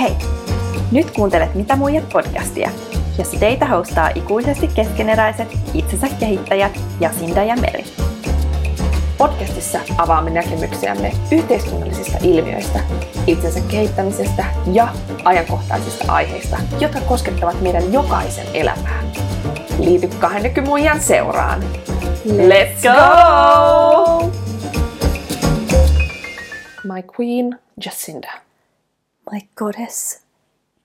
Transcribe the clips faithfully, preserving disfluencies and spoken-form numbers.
Hei! Nyt kuuntelet Mitä Muijat podcastia, jossa teitä hostaa ikuisesti keskeneräiset itsensä kehittäjät Jasinda ja Meri. Podcastissa avaamme näkemyksiämme yhteiskunnallisista ilmiöistä, itsensä kehittämisestä ja ajankohtaisista aiheista, jotka koskettavat meidän jokaisen elämää. Liity kahden nykymuijan seuraan! Let's go! My queen, Jasinda. My goddess,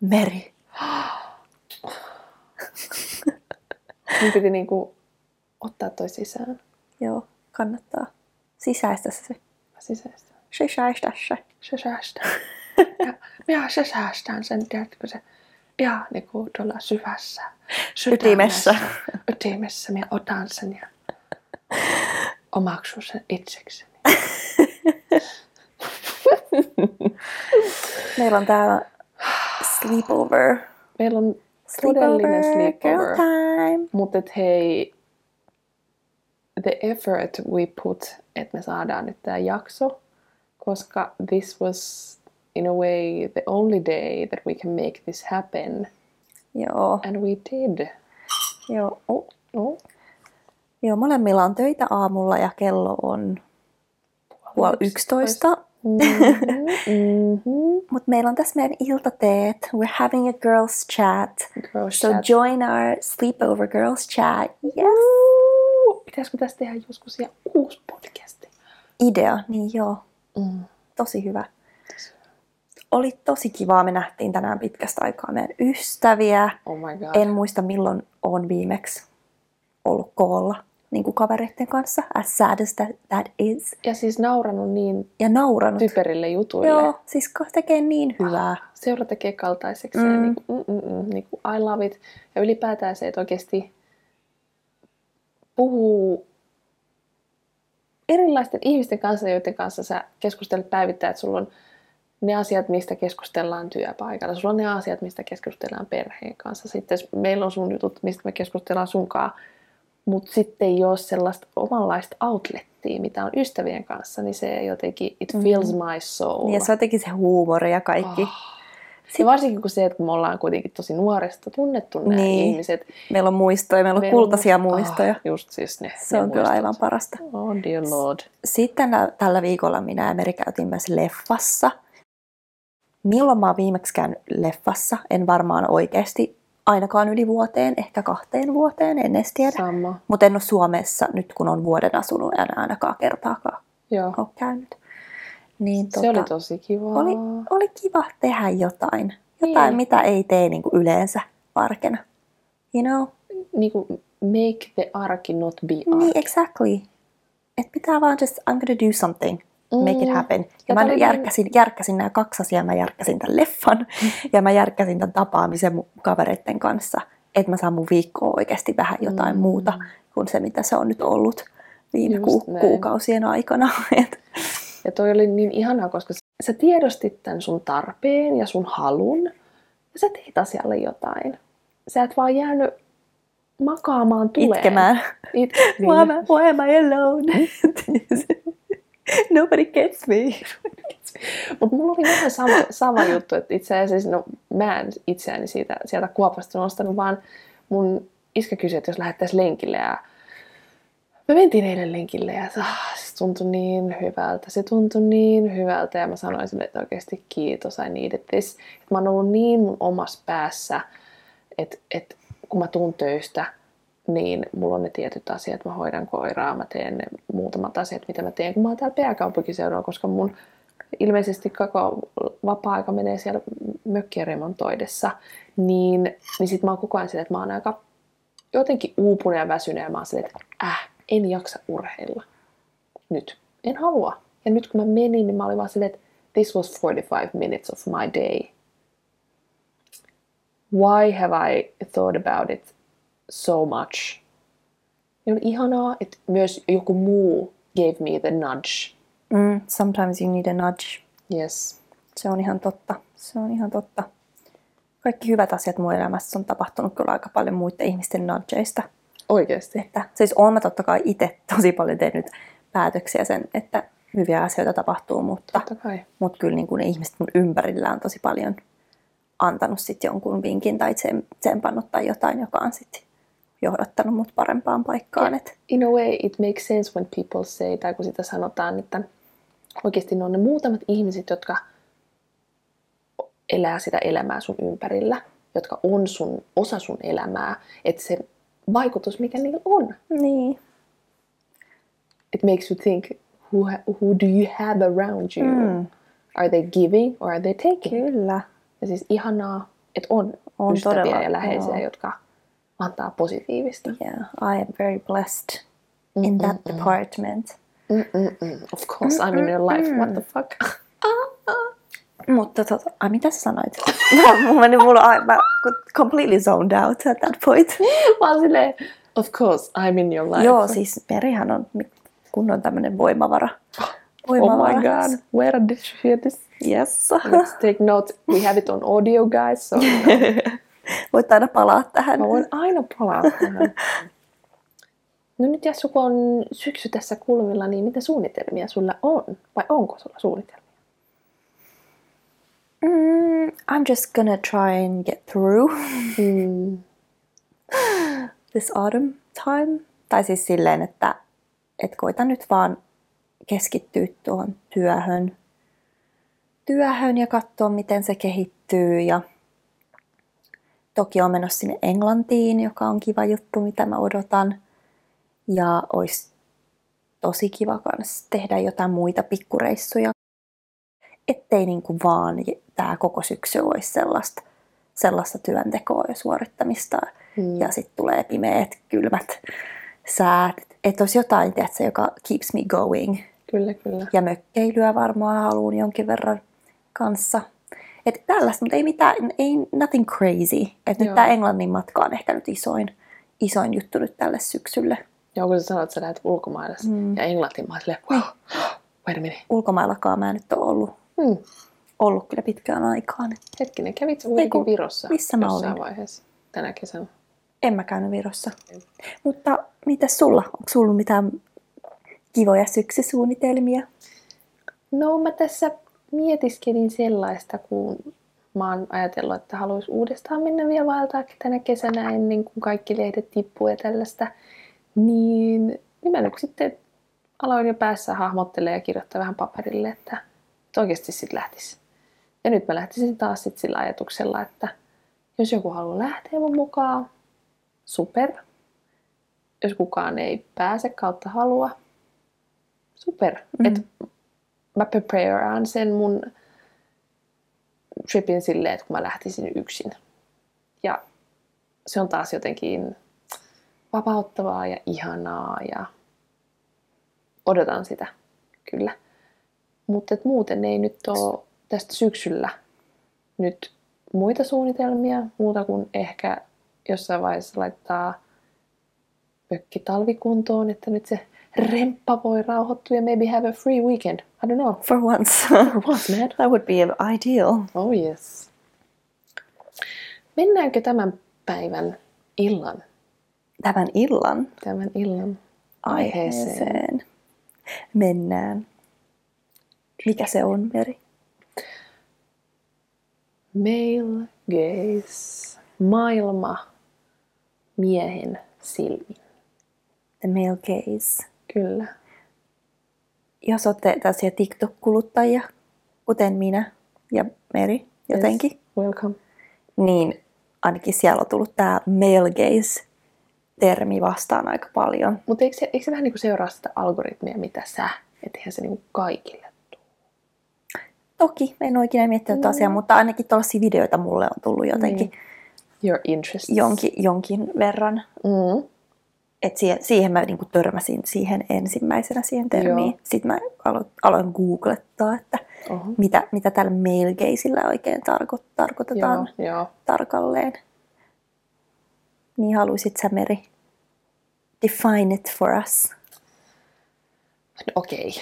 Meri. Minun piti niinku ottaa toi sisään. Joo, kannattaa. Sisäistä se. Sisäistä. Sisäistä se. Sisäistä. Minä sisäistän sen, tiedätkö se. Ihan niinku tuolla syvässä. Ytimessä. Ytimessä. Minä otan sen ja omaksun sen itsekseni. Meillä on täällä sleepover. Meillä on todellinen sleepover. Mutta hei, the effort we put, että me saadaan nyt tää jakso, koska this was in a way the only day that we can make this happen. Joo. And we did. Joo. Oh, oh. Joo, molemmilla on töitä aamulla ja kello on puoli yksitoista. Mm-hmm, mm-hmm. Mutta meillä on tässä meidän iltateet. We're having a girls chat. Girls so chat. Join our sleepover girls chat. Yes. Pitäisikö tässä tehdä joskus ihan uusi podcasti? Idea, niin joo. Mm. Tosi hyvä. Oli tosi kivaa. Me nähtiin tänään pitkästä aikaa meidän ystäviä. Oh my God. En muista milloin olen viimeksi ollut koolla niin kuin kavereiden kanssa. As sad as that, that is. Ja siis nauranut niin ja nauranut. Typerille jutuille. Joo, siis tekee niin hyvää. Seura tekee kaltaisekseen. Mm. Niin kuin, mm, mm, niin kuin I love it. Ja ylipäätään se, että oikeasti puhuu erilaisten ihmisten kanssa, joiden kanssa sä keskustelet päivittäin, että sulla on ne asiat, mistä keskustellaan työpaikalla. Sulla on ne asiat, mistä keskustellaan perheen kanssa. Sitten meillä on sun jutut, mistä me keskustellaan sunkaan. Mutta sitten ei ole sellaista omanlaista outlettia, mitä on ystävien kanssa, niin se jotenkin, it fills my soul. Ja se jotenkin se huumori ja kaikki. Oh. Ja varsinkin kun se, että me ollaan kuitenkin tosi nuoresta tunnettu nämä niin. ihmiset. Meillä on muistoja, meillä on meillä kultaisia on... muistoja. Oh, just siis ne. Se ne on muistot. Kyllä aivan parasta. Oh dear lord. Sitten tällä viikolla minä ja Meri käytiin myös leffassa. Milloin mä oon viimeksi käynyt leffassa? En varmaan oikeasti ainakaan yli vuoteen, ehkä kahteen vuoteen, en edes tiedä. Sama. Mutta en ole Suomessa nyt, kun on vuoden asunut, en ainakaan kertaakaan Joo. ole käynyt. Niin, se tota, oli tosi kiva. Oli, oli kiva tehdä jotain, jotain niin. mitä ei tee niin kuin yleensä arkena. You know? Niin kuin make the arki not be arki. Niin, exactly. Että pitää vaan just, I'm gonna do something. Make it happen. Ja mä järkkäsin, järkkäsin nämä kaksi asiaa. Mä järkkäsin tämän leffan ja mä järkkäsin tämän tapaamisen mun kavereiden kanssa. Että mä saan mun viikkoa oikeasti vähän jotain mm. muuta kuin se, mitä se on nyt ollut viime ku- kuukausien aikana. Ja toi oli niin ihanaa, koska sä tiedostit tämän sun tarpeen ja sun halun. Ja sä teit asialle jotain. Sä et vaan jäänyt makaamaan tuleen. Itkemään. Itkemään. Why am I alone? Nobody gets me. Mutta mulla oli vähän sama, sama juttu, että itse asiassa, no mä en itseäni siitä, sieltä kuopasta nostanut, vaan mun iskä kysyi, että jos lähdettäisiin lenkille ja mä mentiin eilen lenkille ja ah, se tuntui niin hyvältä, se tuntui niin hyvältä ja mä sanoin sille, että oikeasti kiitos, I needed this. Et mä oon ollut niin mun omassa päässä, että et, kun mä tuun töistä, niin mulla on ne tietyt asiat, mä hoidan koiraa, mä teen ne muutamat asiat, mitä mä teen, kun mä oon täällä pääkaupunkiseudulla, koska mun ilmeisesti koko vapaa-aika menee siellä mökkiä remontoidessa, niin, niin sit mä oon koko ajan sille, että mä oon aika jotenkin uupunut ja väsynyt, ja mä oon sille, että äh, en jaksa urheilla. Nyt. En halua. Ja nyt kun mä menin, niin mä olin vaan sille, että this was forty-five minutes of my day. Why have I thought about it? So much. Niin on ihanaa, että myös joku muu gave me the nudge. Mm, sometimes you need a nudge. Yes. Se on ihan totta. Se on ihan totta. Kaikki hyvät asiat mun elämässä on tapahtunut kyllä aika paljon muiden ihmisten nudgeista. Oikeasti. Että, siis olen mä totta kai itse tosi paljon tehnyt päätöksiä sen, että hyviä asioita tapahtuu, mutta, mutta kyllä niin kuin ne ihmiset mun ympärillä on tosi paljon antanut sit jonkun vinkin tai tsempannut tai jotain, joka on sitten johdattanut mut parempaan paikkaan. Yeah. In a way it makes sense when people say, tai kun sitä sanotaan, että oikeasti ne on ne muutamat ihmiset, jotka elää sitä elämää sun ympärillä, jotka on sun, osa sun elämää, että se vaikutus, mikä niillä on. Niin. It makes you think, who, ha- who do you have around you? Mm. Are they giving or are they taking? Kyllä. Ja siis ihanaa, että on, on ystäviä todella, ja läheisiä, joo, jotka antaa positiivista. Yeah, I am very blessed in Mm-mm-mm. that department. Mm-mm-mm. Of course, Mm-mm-mm. I'm in your life, what the fuck? Mutta tota, ai mitä sä sanoit? Mulla meni mulla aivan completely zoned out at that point. Vaan silleen, of course, I'm in your life. Joo, siis Merihän on kunnon tämmönen voimavara. voimavara. Oh my god, where did you hear this? Yes. Let's take note, we have it on audio guys, so... Voit aina palaa tähän. Mä voin aina palaa tähän. No nyt jos kun on syksy tässä kulmilla, niin mitä suunnitelmia sulla on? Vai onko sulla suunnitelmia? Mm, I'm just gonna try and get through mm. this autumn time. Tai siis silleen, että et koitan nyt vaan keskittyä tuohon työhön, työhön ja katsoa, miten se kehittyy. Ja toki olen menossa sinne Englantiin, joka on kiva juttu, mitä mä odotan. Ja olisi tosi kiva kanssa tehdä jotain muita pikkureissuja. Ettei niinku vaan tää koko syksy olisi sellaista, sellaista työntekoa ja suorittamista. Mm. Ja sitten tulee pimeät, kylmät säät. Että olisi jotain, tiedätkö, joka keeps me going. Kyllä, kyllä. Ja mökkeilyä varmaan haluan jonkin verran kanssa. Että tällaista, mutta ei mitään, ei nothing crazy. Että nyt tää Englannin matka on ehkä nyt isoin, isoin juttu nyt tälle syksylle. Joo, kun sä sanoit, että sä lähdet ulkomailla mm. ja Englantiin, mä oon silleen, wow, wait a minute. Ulkomaillakaan mä en nyt ole ollut. Hmm. Ollut kyllä pitkään aikaan. Hetkinen, kävit sä kuitenkin Virossa missä mä jossain olin? Vaiheessa tänä kesänä? En mä käynyt Virossa. Hmm. Mutta mitäs sulla? Onko sulla mitään kivoja syksysuunnitelmia? No mä tässä mietiskelin sellaista, kun mä oon ajatellut, että haluais uudestaan mennä vielä vaeltaa tänä kesänä ennen kuin kaikki lehdet tippuu ja tällaista. Niin, niin mä nyt sitten aloin jo päässä hahmottelemaan ja kirjoittaa vähän paperille, että oikeasti sitten lähtisi. Ja nyt mä lähtisin taas sit sillä ajatuksella, että jos joku haluaa lähteä mun mukaan, super. Jos kukaan ei pääse kautta halua, super. Mm. Et mä preparaan sen mun tripin silleen, että kun mä lähtisin yksin. Ja se on taas jotenkin vapauttavaa ja ihanaa ja odotan sitä, kyllä. Mutta muuten ei nyt ole tästä syksyllä nyt muita suunnitelmia, muuta kuin ehkä jossain vaiheessa laittaa mökki talvikuntoon, että nyt se remppa voi rauhoittua ja maybe have a free weekend. I don't know. For once. For once, man. That would be ideal. Oh yes. Mennäänkö tämän päivän illan? Tämän illan? Tämän illan aiheeseen. aiheeseen. Mennään. Mikä se on, Meri? Male gaze. Maailma miehen silmin. The male gaze. Kyllä. Jos olette tällaisia TikTok-kuluttajia, kuten minä ja Meri jotenkin. Yes, welcome. Niin ainakin siellä on tullut tämä male gaze termi vastaan aika paljon. Mutta eikö se, eikö se vähän niin kuin seuraa sitä algoritmia, mitä sä? Että eihän se niin kuin kaikille. Toki, en ole ikinä miettinyt mm. asiaa, mutta ainakin tuollaisia videoita mulle on tullut jotenkin mm. jonkin, jonkin verran. Mm. Et siihen, siihen mä niinku törmäsin siihen ensimmäisenä siihen termiin. Joo. Sitten mä aloin, aloin googlettaa, että uh-huh. mitä, mitä tällä male gazeillä oikein tarko- tarkoitetaan joo, joo. tarkalleen. Niin haluisit sä, Meri, define it for us? No, okei. Okay.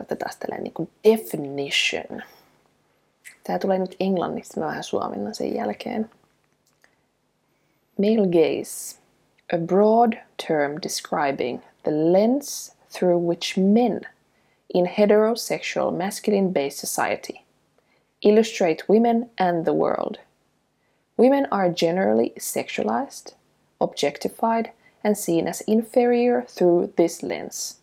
Otetaan tällainen niin kuin definition. Tää tulee nyt englanniksi, mä vähän suomennan sen jälkeen. Male gaze. a broad term describing the lens through which men in heterosexual masculine-based society illustrate women and the world. Women are generally sexualized, objectified, and seen as inferior through this lens,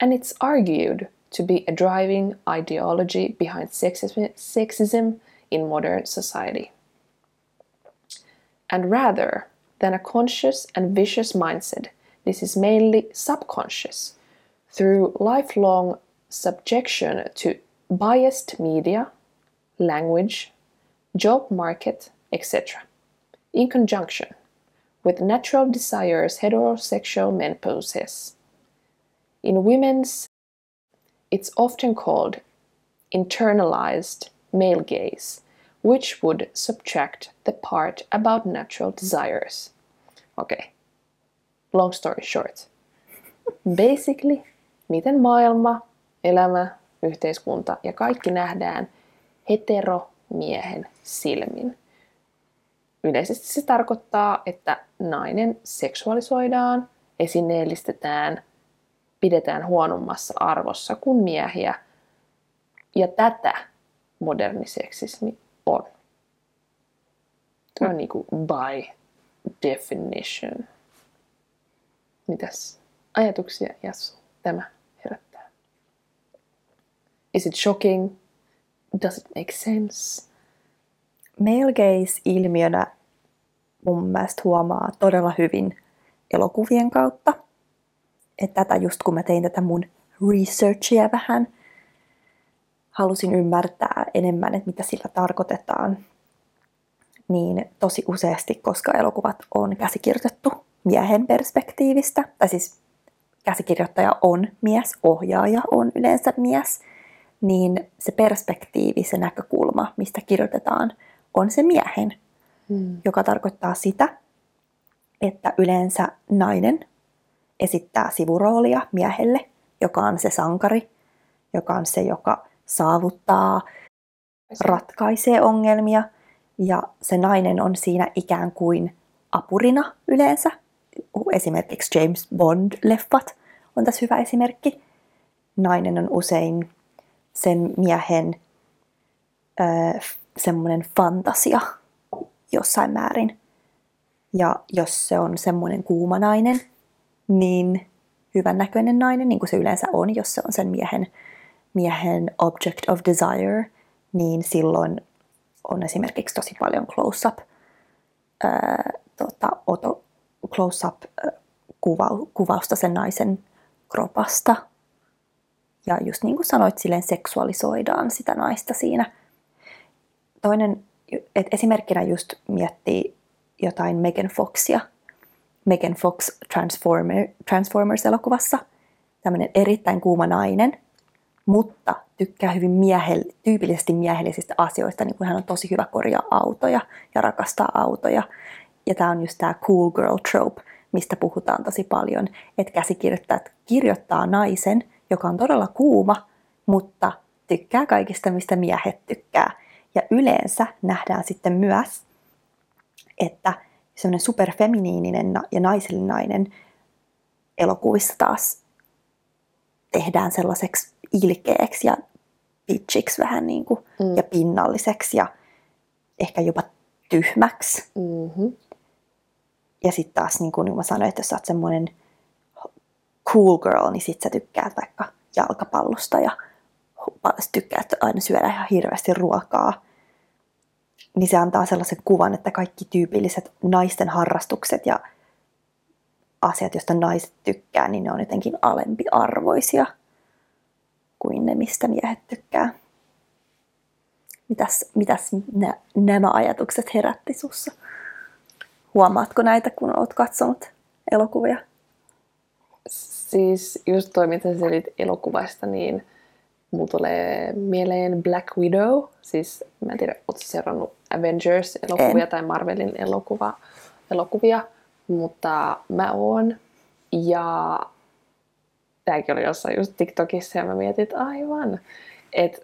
and it's argued to be a driving ideology behind sexism, sexism in modern society. And rather than a conscious and vicious mindset, this is mainly subconscious, through lifelong subjection to biased media, language, job market, et cetera, in conjunction with natural desires heterosexual men possess. In women's, it's often called internalized male gaze, which would subtract the part about natural desires. Okay, long story short. Basically, miten maailma, elämä, yhteiskunta ja kaikki nähdään heteromiehen silmin. Yleisesti se tarkoittaa, että nainen seksuaalisoidaan, esineellistetään, pidetään huonommassa arvossa kuin miehiä, ja tätä moderni seksismi on. Tuo on mm. niin kuin by definition. Mitäs ajatuksia, Jassu, tämä herättää? Is it shocking? Does it make sense? Male gaze ilmiönä mun mielestä huomaa todella hyvin elokuvien kautta. Että tätä just kun mä tein tätä mun researchia vähän, halusin ymmärtää enemmän, että mitä sillä tarkoitetaan, niin tosi useasti, koska elokuvat on käsikirjoitettu miehen perspektiivistä, tai siis käsikirjoittaja on mies, ohjaaja on yleensä mies, niin se perspektiivi, se näkökulma, mistä kirjoitetaan, on se miehen, mm. joka tarkoittaa sitä, että yleensä nainen esittää sivuroolia miehelle, joka on se sankari, joka on se, joka saavuttaa, ratkaisee ongelmia, ja se nainen on siinä ikään kuin apurina yleensä. Esimerkiksi James Bond-leffat on tässä hyvä esimerkki. Nainen on usein sen miehen äh, semmoinen fantasia jossain määrin. Ja jos se on semmoinen kuuma nainen, niin hyvännäköinen nainen, niin kuin se yleensä on, jos se on sen miehen, miehen object of desire, niin silloin on esimerkiksi tosi paljon close-up, ää, tota, oto, close-up ää, kuva, kuvausta sen naisen kropasta. Ja just niin kuin sanoit, silleen seksualisoidaan sitä naista siinä. Toinen, et esimerkkinä just miettii jotain Megan Foxia, Megan Fox Transformer, Transformers-elokuvassa, tämmöinen erittäin kuuma nainen, mutta tykkää hyvin miehel, tyypillisesti miehellisistä asioista, niin kuin hän on tosi hyvä korjaa autoja ja rakastaa autoja. Ja tämä on just tämä cool girl trope, mistä puhutaan tosi paljon, että käsikirjoittajat kirjoittaa naisen, joka on todella kuuma, mutta tykkää kaikista, mistä miehet tykkää. Ja yleensä nähdään sitten myös, että semmoinen superfeminiininen ja naisellinainen elokuvissa taas tehdään sellaiseksi ilkeeksi ja bitchiksi vähän niin kuin, mm. ja pinnalliseksi ja ehkä jopa tyhmäksi. Mm-hmm. Ja sitten taas, niin kuin mä sanoin, että jos sä oot semmoinen cool girl, niin sit sä tykkäät vaikka jalkapallosta ja tykkäät aina syödä ihan hirveästi ruokaa. Niin se antaa sellaisen kuvan, että kaikki tyypilliset naisten harrastukset ja asiat, joista naiset tykkää, niin ne on jotenkin alempiarvoisia kuin ne, mistä miehet tykkää. Mitäs, mitäs nä, nämä ajatukset herätti sussa? Huomaatko näitä, kun olet katsonut elokuvia? Siis just toi, mitä selit elokuvasta, niin mulla tulee mieleen Black Widow, siis mä en tiedä, ootko seurannut Avengers-elokuvia en. tai Marvelin elokuva, elokuvia, mutta mä oon. Ja tääkin oli jossain just TikTokissa ja mä mietin, että aivan, että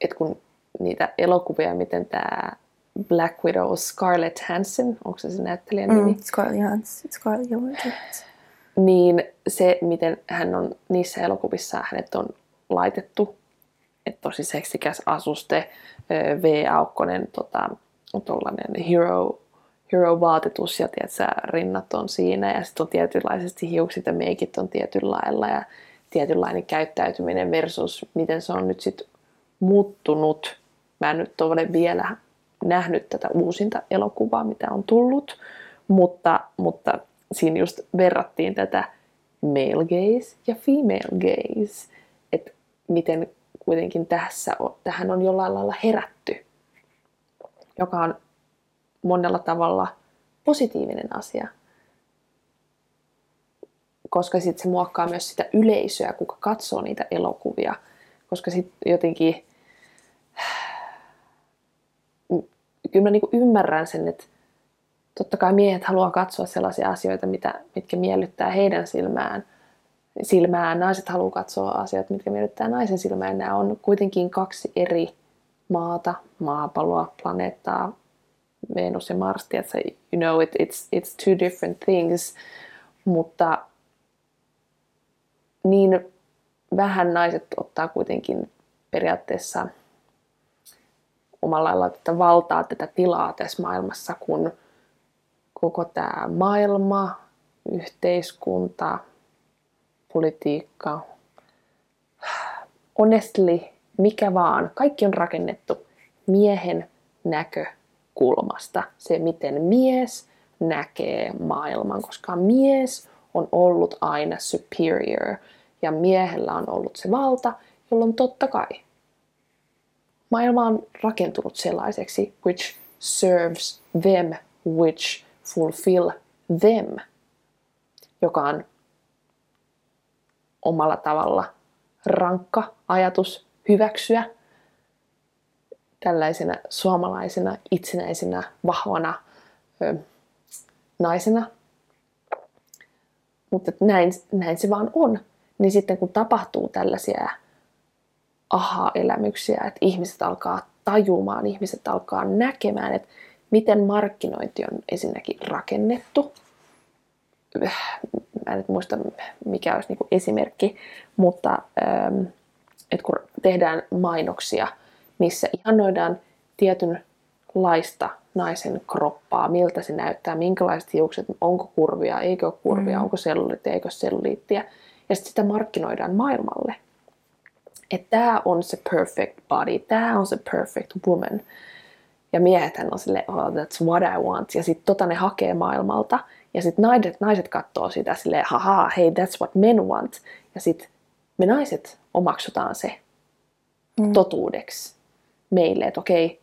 et kun niitä elokuvia, miten tää Black Widow Scarlett Johansson, onko se se näyttelijän nimi? Mm, Scarlett Johansson. Scarlett Johansson. Niin se, miten hän on niissä elokuvissa, hänet on laitettu, että tosi seksikäs asuste, V-aukkonen, tota, tuollainen hero, hero-vaatetus ja tiedätkö, rinnat on siinä ja sitten on tietynlaisesti hiukset ja meikit on tietynlailla ja tietynlainen käyttäytyminen versus miten se on nyt sitten muuttunut. Mä en nyt ole vielä nähnyt tätä uusinta elokuvaa, mitä on tullut, mutta, mutta siinä just verrattiin tätä male gaze ja female gaze, että miten kuitenkin tässä on, tähän on jollain lailla herätty, joka on monella tavalla positiivinen asia, koska sitten se muokkaa myös sitä yleisöä, kuka katsoo niitä elokuvia, koska sitten jotenkin kyllä mä niinku ymmärrän sen, että totta kai miehet haluaa katsoa sellaisia asioita, mitä, mitkä miellyttää heidän silmään. silmään. Naiset haluaa katsoa asioita, mitkä miellyttää naisen silmään. Nämä on kuitenkin kaksi eri maata, maapalloa, planeettaa, Venus ja Mars. Tiedätkö? You know, it, it's, it's two different things. Mutta niin vähän naiset ottaa kuitenkin periaatteessa omalla lailla tätä valtaa, tätä tilaa tässä maailmassa, kun koko tämä maailma, yhteiskunta, politiikka, honestly, mikä vaan, kaikki on rakennettu miehen näkökulmasta. Se, miten mies näkee maailman, koska mies on ollut aina superior ja miehellä on ollut se valta, jolloin totta kai maailma on rakentunut sellaiseksi, which serves them, which fulfill them, joka on omalla tavalla rankka ajatus hyväksyä tällaisena suomalaisena, itsenäisenä, vahvana ö, naisena. Mutta näin, näin se vaan on. Niin sitten kun tapahtuu tällaisia aha-elämyksiä, että ihmiset alkaa tajumaan, ihmiset alkaa näkemään, että miten markkinointi on ensinnäkin rakennettu. Mä en nyt muista, mikä olisi niin kuin esimerkki, mutta että kun tehdään mainoksia, missä ihannoidaan tietynlaista naisen kroppaa, miltä se näyttää, minkälaiset hiukset, onko kurvia, eikö ole kurvia, mm. onko selluliittiä, eikö selluliittiä, ja sitten sitä markkinoidaan maailmalle. Että tämä on se perfect body, tämä on se perfect woman. Ja miehethän on silleen, oh, that's what I want. Ja sitten tota ne hakee maailmalta. Ja sitten naiset, naiset katsoo sitä silleen, haha, hey, that's what men want. Ja sitten me naiset omaksutaan se mm. totuudeksi meille, että okei, okay,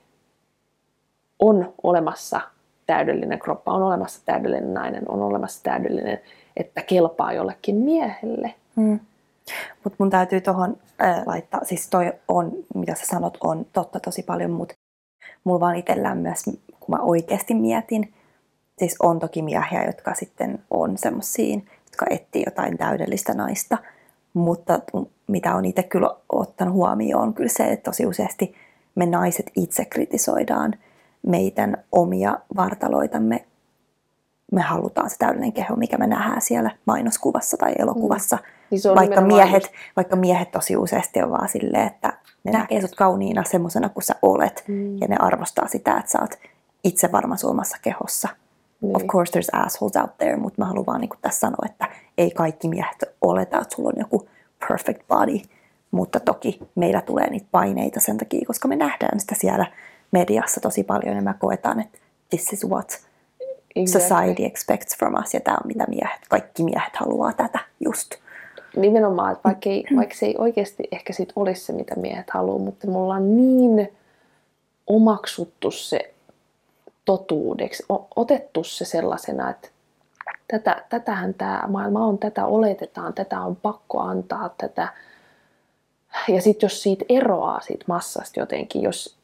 on olemassa täydellinen kroppa, on olemassa täydellinen nainen, on olemassa täydellinen, että kelpaa jollekin miehelle. Mm. Mutta mun täytyy tuohon äh, laittaa, siis toi on, mitä sä sanot, on totta tosi paljon, mutta mulla vaan itsellään myös, kun mä oikeasti mietin, siis on toki miehiä, jotka sitten on semmosia, jotka etsii jotain täydellistä naista, mutta mitä on itse kyllä ottanut huomioon, on kyllä se, että tosi useasti me naiset itse kritisoidaan meidän omia vartaloitamme. Me halutaan se täydellinen keho, mikä me nähdään siellä mainoskuvassa tai elokuvassa. Mm. Vaikka, miehet, vaikka miehet tosi useasti on vaan silleen, että ne näkee sut kauniina semmosena kuin sä olet. Mm. Ja ne arvostaa sitä, että sä oot itse varmassa omassa kehossa. Niin. Of course there's assholes out there, mutta mä haluan vaan niin tässä sanoa, että ei kaikki miehet oleta, että sulla on joku perfect body. Mutta toki meillä tulee niitä paineita sen takia, koska me nähdään sitä siellä mediassa tosi paljon. Ja mä koetaan, että this is what society expects from us, ja tämä on mitä miehet, kaikki miehet haluaa tätä just. Nimenomaan, että vaikka, ei, vaikka se ei oikeasti ehkä sit olisi se, mitä miehet haluaa, mutta me ollaan niin omaksuttu se totuudeksi, otettu se sellaisena, että tätä, tätähän tämä maailma on, tätä oletetaan, tätä on pakko antaa, tätä. Ja sitten jos siitä eroaa siitä massasta jotenkin, jos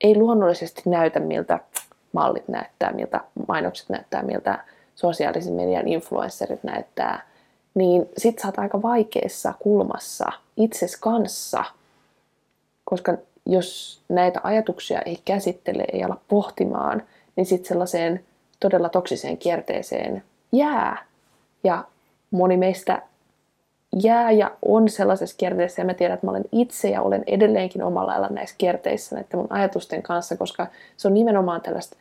ei luonnollisesti näytä miltä mallit näyttää, miltä mainokset näyttää, miltä sosiaalisen median influencerit näyttää, niin sit sä oot aika vaikeassa kulmassa itses kanssa, koska jos näitä ajatuksia ei käsittele, ei ala pohtimaan, niin sitten sellaiseen todella toksiseen kierteeseen jää. Ja moni meistä jää ja on sellaisessa kierteessä, ja mä tiedän, että mä olen itse ja olen edelleenkin omalla lailla näissä kierteissä näiden mun ajatusten kanssa, koska se on nimenomaan tällaista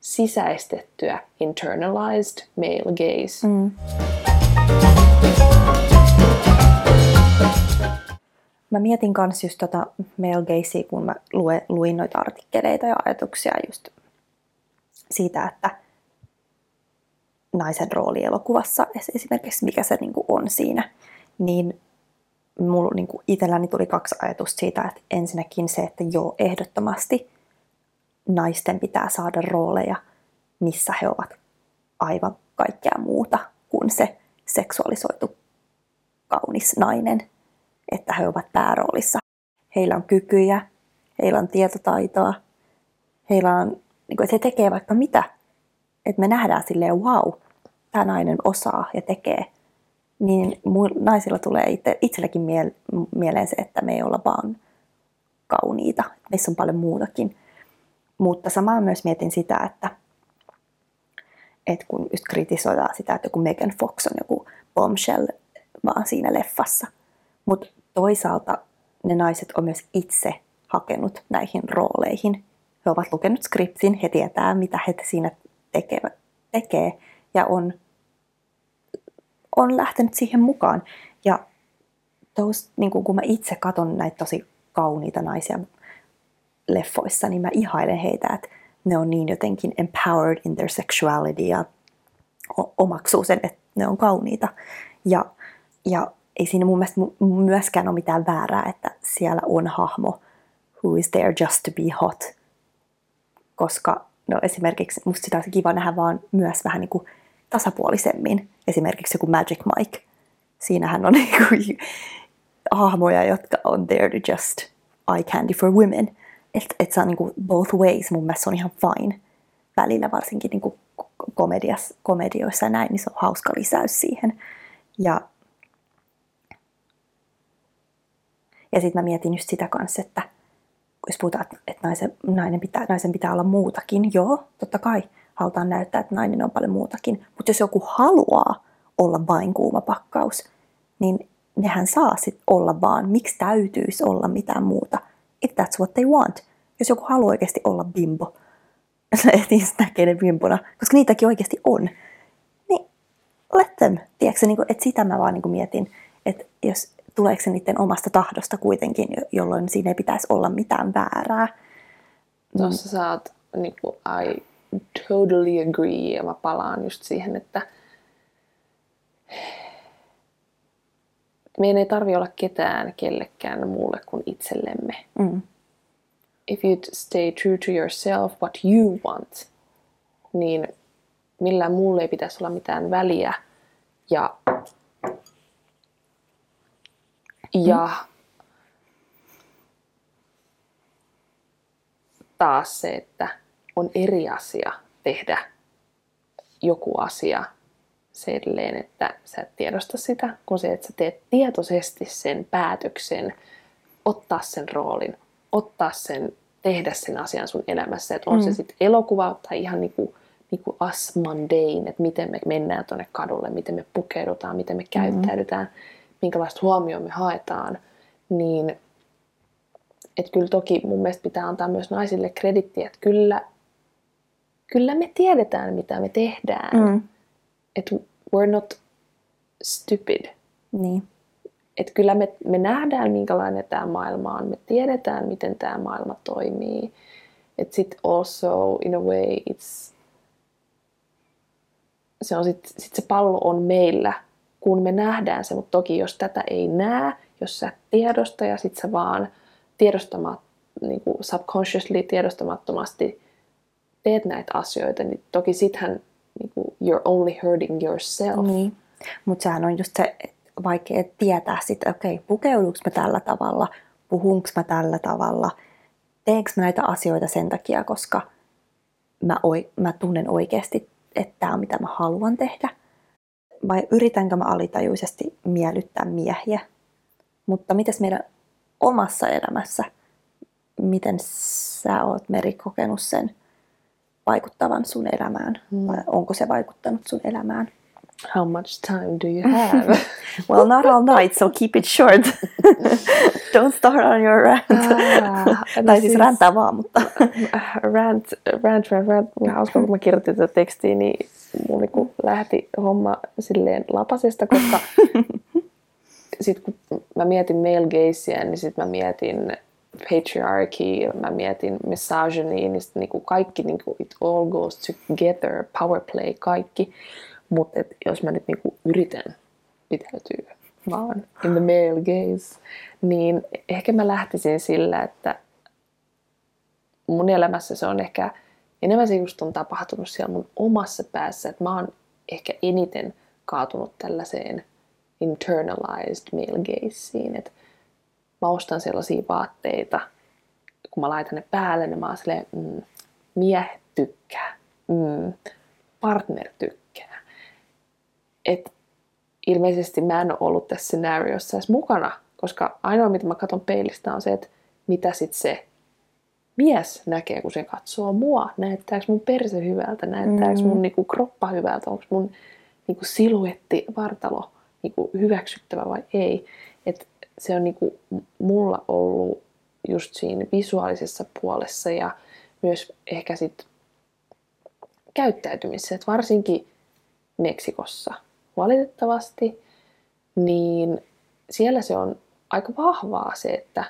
sisäistettyä internalized male gaze. Mm. Mä mietin kans just tota male gazea, kun mä lue, luin noita artikkeleita ja ajatuksia just siitä, että naisen rooli elokuvassa esimerkiksi, mikä se niinku on siinä, niin mulla niinku itselläni tuli kaksi ajatusta siitä, että ensinnäkin se, että joo, ehdottomasti naisten pitää saada rooleja, missä he ovat aivan kaikkea muuta kuin se seksuaalisoitu kaunis nainen, että he ovat pääroolissa. Heillä on kykyjä, heillä on tietotaitoa, heillä on, niinku, että he tekevät vaikka mitä. Että me nähdään silleen, wow, tämä nainen osaa ja tekee. Niin naisilla tulee itse, itselläkin miele- mieleen se, että me ei olla vaan kauniita. Meissä on paljon muutakin. Mutta samaan myös mietin sitä, että, että kun just kritisoidaan sitä, että joku Megan Fox on joku bombshell vaan siinä leffassa. Mutta toisaalta ne naiset on myös itse hakenut näihin rooleihin. He ovat lukenut skriptin, he tietää mitä he siinä tekevät, tekee ja on, on lähtenyt siihen mukaan. Ja tos, niin kun mä itse katson näitä tosi kauniita naisia leffoissa, niin mä ihailen heitä, että ne on niin jotenkin empowered in their sexuality ja omaksuu sen, että ne on kauniita. Ja, ja ei siinä mun mielestä myöskään ole mitään väärää, että siellä on hahmo who is there just to be hot. Koska no esimerkiksi musta sitä olisi kiva nähdä vaan myös vähän niin kuin tasapuolisemmin. Esimerkiksi joku Magic Mike. Siinähän on niin kuin hahmoja, jotka on there to just eye candy for women. Että et se on niin kuin both ways. Mun mielestä se on ihan fine. Välillä varsinkin niin kuin komedias, komedioissa ja näin, niin se on hauska lisäys siihen. Ja, ja sitten mä mietin just sitä kanssa, että jos puhutaan, että naisen, nainen pitää, naisen pitää olla muutakin, joo, totta kai halutaan näyttää, että nainen on paljon muutakin. Mutta jos joku haluaa olla vain kuumapakkaus, niin nehän saa sit olla vaan. Miksi täytyisi olla mitään muuta? If that's what they want. Jos joku haluaa oikeasti olla bimbo, niin se näkee ne bimbona, koska niitäkin oikeasti on. Niin let them. Tiedätkö, että sitä mä vaan mietin, että jos tuleeko se niiden omasta tahdosta kuitenkin, jolloin siinä ei pitäisi olla mitään väärää. Tuossa sä oot, niin kuin, I totally agree, ja mä palaan just siihen, että meidän ei tarvitse olla ketään kellekään muulle kuin itsellemme. Mm. If you stay true to yourself, what you want, niin millään muulle ei pitäisi olla mitään väliä. Ja Ja taas se, että on eri asia tehdä joku asia silleen, että sä et tiedosta sitä, kun se, että sä teet tietoisesti sen päätöksen, ottaa sen roolin, ottaa sen, tehdä sen asian sun elämässä. Että on mm. se sitten elokuva tai ihan niinku, niinku as mundane, että miten me mennään tonne kadulle, miten me pukeudutaan, miten me käyttäydytään. Mm. minkälaista huomioon me haetaan, niin että kyllä toki mun mielestä pitää antaa myös naisille kredittiä, että kyllä, kyllä me tiedetään, mitä me tehdään. Mm. Että we're not stupid. Niin. Että kyllä me, me nähdään, minkälainen tämä maailma on, me tiedetään, miten tämä maailma toimii. Että sitten also, in a way, it's, se on sit, sit se pallo on meillä, kun me nähdään se, mutta toki jos tätä ei näe, jos sä tiedosta ja sit sä vaan tiedostamat, niin kuin subconsciously, tiedostamattomasti teet näitä asioita, niin toki sittenhän niin kuin, you're only hurting yourself. Niin, mutta sehän on just se vaikea tietää sitä, okei, okay, pukeuduks mä tällä tavalla, puhunko mä tällä tavalla, teenkö mä näitä asioita sen takia, koska mä, oi, mä tunnen oikeasti, että tää on mitä mä haluan tehdä. Vai yritänkö mä alitajuisesti miellyttää miehiä? Mutta mitäs meidän omassa elämässä? miten sä oot, Meri, kokenut sen vaikuttavan sun elämään? Hmm. Vai onko se vaikuttanut sun elämään? How much time do you have? Well, not all night, so keep it short. Don't start on your rant. Ah, tai siis rantää vaan, mutta... rant, rant, rant, rant. Hauska, kun mä kirjoitin tätä tekstiä, niin mun niinku lähti homma silleen lapasesta, koska sit kun mä mietin male gazeä, niin sit mä mietin patriarchy, mä mietin misogyny, niin sit niinku kaikki, niinku it all goes together, power play, kaikki. Mutta jos mä nyt niinku yritän pitäytyä vaan in the male gaze, niin ehkä mä lähtisin sillä, että mun elämässä se on ehkä, enemmän se just on tapahtunut siellä mun omassa päässä, että mä oon ehkä eniten kaatunut tällaiseen internalized male gazeen, että mä ostan sellaisia vaatteita, kun mä laitan ne päälle, niin mä oon silleen, mm, miehet tykkää, mm, partner tykkää. Että ilmeisesti mä en ole ollut tässä skenaariossa edes mukana, koska ainoa mitä mä katson peilistä on se, että mitä sit se mies näkee, kun se katsoo mua. Näyttääkö mun perse hyvältä, näyttääkö mun niinku kroppa hyvältä, onko mun niinku siluetti, vartalo niinku hyväksyttävä vai ei. Et se on niinku mulla ollut just siinä visuaalisessa puolessa ja myös ehkä sit käyttäytymisessä, että varsinkin Meksikossa. Valitettavasti, niin siellä se on aika vahvaa se, että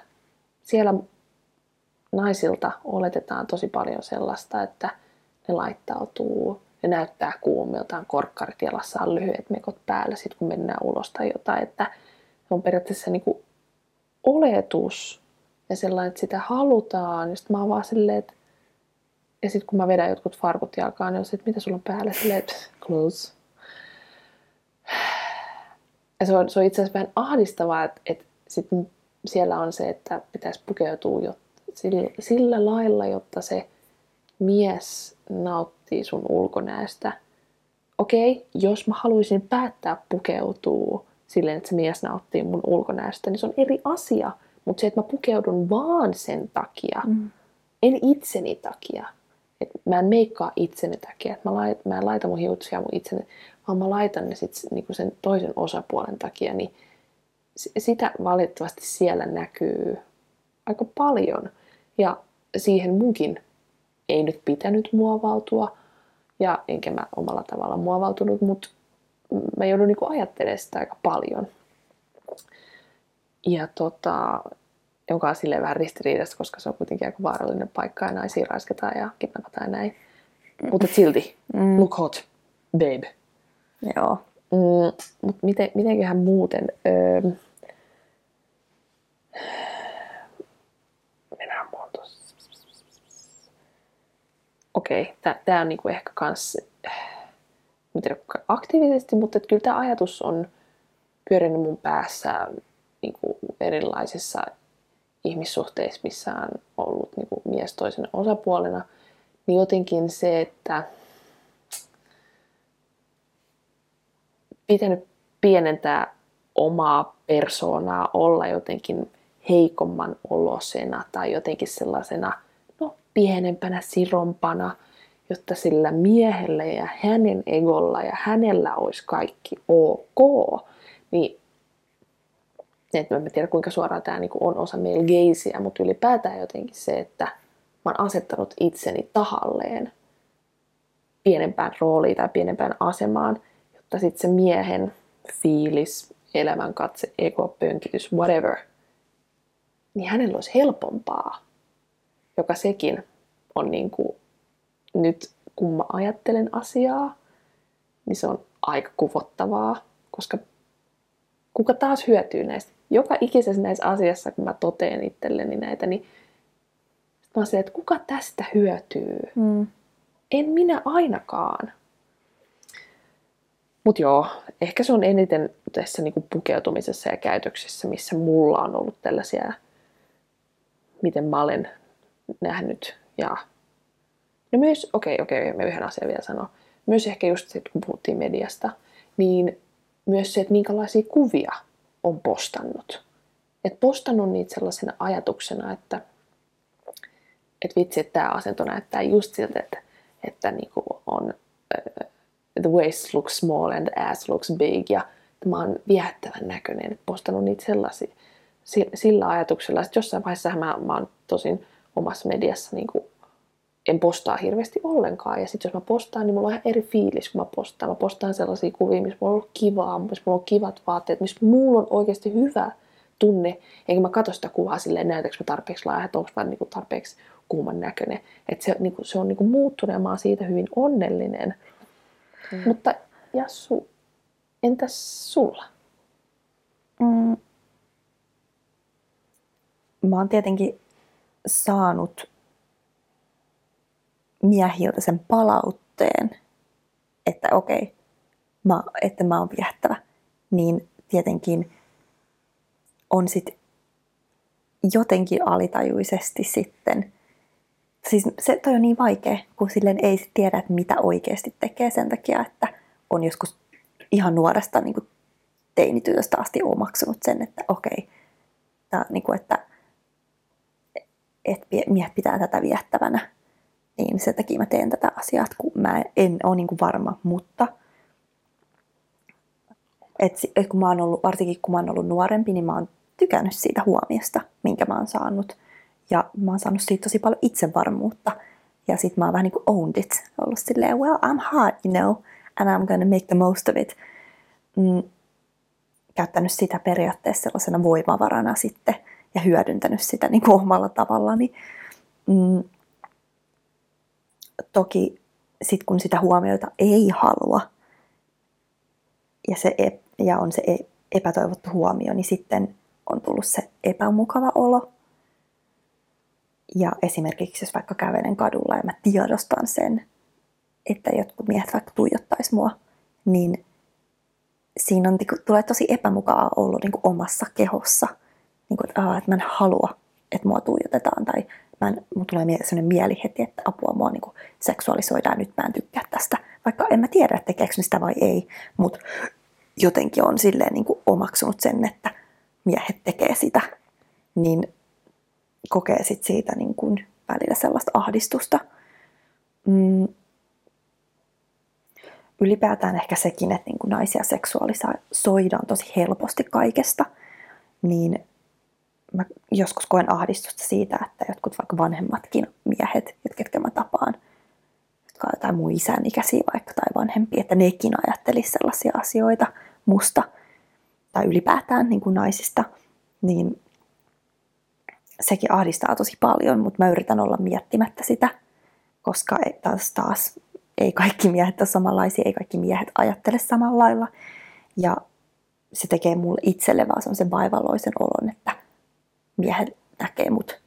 siellä naisilta oletetaan tosi paljon sellaista, että ne laittautuu, ne näyttää kuumiltaan, korkkarit jalassa on lyhyet mekot päällä, sit kun mennään ulos tai jotain, että se on periaatteessa niinku oletus ja sellainen, että sitä halutaan, ja sit mä oon vaan silleen, että ja sit kun mä vedän jotkut farkut jalkaan, niin on se, että mitä sulla on päällä, silleen, close. Ja se on, se on itse asiassa vähän ahdistavaa, että, että sit siellä on se, että pitäisi pukeutua jotta, sillä, sillä lailla, jotta se mies nauttii sun ulkonäöstä. Okei, jos mä haluaisin päättää pukeutua silleen, että se mies nauttii mun ulkonäöstä, niin se on eri asia. Mutta se, että mä pukeudun vaan sen takia, mm. en itseni takia. Et mä en meikkaa itseni takia, että mä, lait, mä en laita mun hiuksia mun itseni, vaan mä laitan ne sit niinku sen toisen osapuolen takia, niin sitä valitettavasti siellä näkyy aika paljon. Ja siihen munkin ei nyt pitänyt muovautua, ja enkä mä omalla tavalla muovautunut, mutta mä joudun niinku ajattelemaan sitä aika paljon. Ja tota... joka on silleen vähän ristiriidassa, koska se on kuitenkin aika vaarallinen paikka ja naisia raisketaan ja kidnapataan ja näin. Mutta silti, mm. look hot, babe. Joo. Mm, mutta miten, mitenköhän muuten... Öö... Mennään muun tuossa. Okei, okay. tää, tää on niinku ehkä kans... Mä tiedän, aktiivisesti, mutta kyllä tää ajatus on pyörinyt mun päässä niinku erilaisissa... ihmissuhteissa, missä on ollut niin kuin mies toisena osapuolena, niin jotenkin se, että pitänyt pienentää omaa persoonaa, olla jotenkin heikomman olosena tai jotenkin sellaisena no, pienempänä, sirompana, jotta sillä miehellä ja hänen egolla ja hänellä olisi kaikki ok, niin että mä en tiedä, kuinka suoraan tämä on osa male gazeä, mutta ylipäätään jotenkin se, että mä oon asettanut itseni tahalleen pienempään rooliin tai pienempään asemaan, jotta sitten se miehen fiilis, elämänkatse, ego, pönkitys, whatever, niin hänellä olisi helpompaa, joka sekin on niin kuin, nyt kun mä ajattelen asiaa, niin se on aika kuvottavaa, koska kuka taas hyötyy näistä. Joka ikisessä näissä asiassa, kun mä totean itselleni näitä, niin mä oon silleen, että kuka tästä hyötyy? Mm. En minä ainakaan. Mut joo, ehkä se on eniten tässä niinku pukeutumisessa ja käytöksessä, missä mulla on ollut tällaisia, miten mä olen nähnyt. Ja no myös, okei, okay, okei, okay, mä yhden asian vielä sanon. Myös ehkä just sit, kun puhuttiin mediasta, niin myös se, että minkälaisia kuvia on postannut. Et postannut niitä sellaisena ajatuksena, että että vitsi, että tämä asento näyttää just siltä, että, että niinku on uh, the waist looks small and the ass looks big, ja että mä oon viehättävän näköinen, postannut niitä sellaisia sillä ajatuksella, että jossain vaiheessa mä, mä oon tosin omassa mediassa niinku en postaa hirveästi ollenkaan, ja sitten jos mä postaan, niin mulla on ihan eri fiilis, kun mä postaan. Mä postaan sellaisia kuvia, missä mulla on ollut kivaa, missä mulla on kivat vaatteet, missä mulla on oikeasti hyvä tunne, enkä mä katso sitä kuvaa silleen, näytänkö mä tarpeeksi laaja, että onko mä niinku tarpeeksi kuuman näköinen. Että se, niinku, se on niinku muuttunut, ja mä oon siitä hyvin onnellinen. Mm. Mutta Jassu, entäs sulla? Mm. Mä oon tietenkin saanut miehiltä sen palautteen, että okei, mä, että mä oon viehättävä, niin tietenkin on sit jotenkin alitajuisesti sitten, siis se toi on niin vaikea, kun silleen ei sit tiedä, että mitä oikeasti tekee sen takia, että on joskus ihan nuoresta niin kuin teinitytöstä asti omaksunut sen, että okei, tää, niin kuin, että, että miehet pitää tätä viehättävänä. Niin sen takia mä teen tätä asiaa, kun mä en ole niinku varma, mutta et, et kun mä oon ollut, varsinkin kun mä oon ollut nuorempi, niin mä oon tykännyt siitä huomiosta, minkä mä oon saanut. Ja mä oon saanut siitä tosi paljon itsevarmuutta. Ja sit mä oon vähän niinku owned it. Ollut silleen, well, I'm hot, you know, and I'm gonna make the most of it. Mm, käyttänyt sitä periaatteessa sellaisena voimavarana sitten ja hyödyntänyt sitä niinku omalla tavallani. Mm, Toki sit kun sitä huomiota ei halua ja, se ep, ja on se epätoivottu huomio, niin sitten on tullut se epämukava olo. Ja esimerkiksi jos vaikka kävelen kadulla ja mä tiedostan sen, että jotkut miehet vaikka tuijottaisi mua, niin siinä on, tulee tosi epämukava olo niin kuin omassa kehossa. Niin kuin, että, aah, että mä en halua, että mua tuijotetaan tai Mä en, mun tulee sellainen mieli heti, että apua mua niinku seksuaalisoidaan, nyt mä en tykkää tästä. Vaikka en mä tiedä, tekeekö sitä vai ei, mutta jotenkin on silleen niinku omaksunut sen, että miehet tekee sitä. Niin kokee sit siitä niinku välillä sellaista ahdistusta. Mm. Ylipäätään ehkä sekin, että niinku naisia seksuaalisoidaan tosi helposti kaikesta, niin mä joskus koen ahdistusta siitä, että jotkut vaikka vanhemmatkin miehet, ketkä mä tapaan, jotka on jotain mun isän ikäisiä vaikka tai vanhempia, että nekin ajattelisi sellaisia asioita musta tai ylipäätään niin kuin naisista, niin sekin ahdistaa tosi paljon, mutta mä yritän olla miettimättä sitä, koska taas, taas ei kaikki miehet ole samanlaisia, ei kaikki miehet ajattele samalla lailla, ja se tekee mulle itselle vaan semmoisen vaivalloisen olon, että miehet näkee mut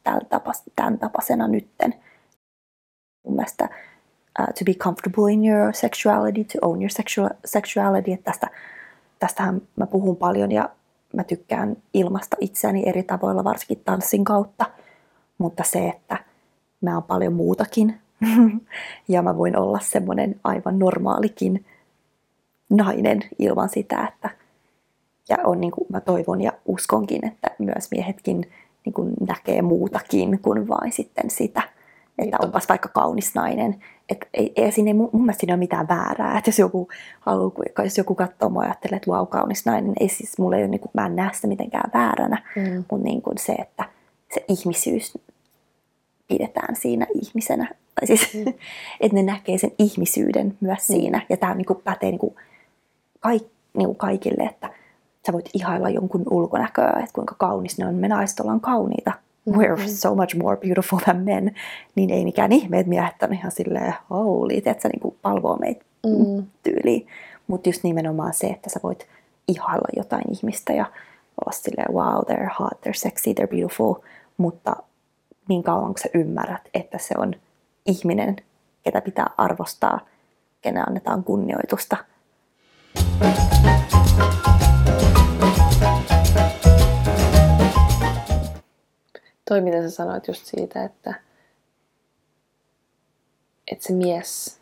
tämän tapasena nytten. Mun mielestä uh, to be comfortable in your sexuality, to own your sexual- sexuality. Että tästä, tästähän mä puhun paljon ja mä tykkään ilmaista itseäni eri tavoilla, varsinkin tanssin kautta. Mutta se, että mä oon paljon muutakin ja mä voin olla semmoinen aivan normaalikin nainen ilman sitä, että ja on, niin kuin mä toivon ja uskonkin, että myös miehetkin niin kuin näkee muutakin kuin vain sitten sitä, että onpas vaikka kaunis nainen. Että ei, ei, siinä ei, mun mielestä siinä ei ole mitään väärää, että jos joku, haluaa, jos joku katsoo mua ja ajattelee, että wow, kaunis nainen, ei siis, mulla ei ole, niin kuin, mä en näe sitä mitenkään vääränä, mm. mutta niin kuin se, että se ihmisyys pidetään siinä ihmisenä. Tai siis, mm. että ne näkee sen ihmisyyden myös siinä. Ja tämä niin kuin pätee niin kuin kaik, niin kuin kaikille, että sä voit ihailla jonkun ulkonäköä, että kuinka kaunis ne on. Me naiset ollaan kauniita. We're so much more beautiful than men. Niin ei mikään ihme, että miehet on ihan silleen holy, että sä niinku palvoo meitä mm. tyyliin. Mutta just nimenomaan se, että sä voit ihailla jotain ihmistä ja olla silleen wow, they're hot, they're sexy, they're beautiful. Mutta niin kauan kun sä ymmärrät, että se on ihminen, ketä pitää arvostaa, kenen annetaan kunnioitusta. Toi, mitä sä sanoit just siitä, että, että se mies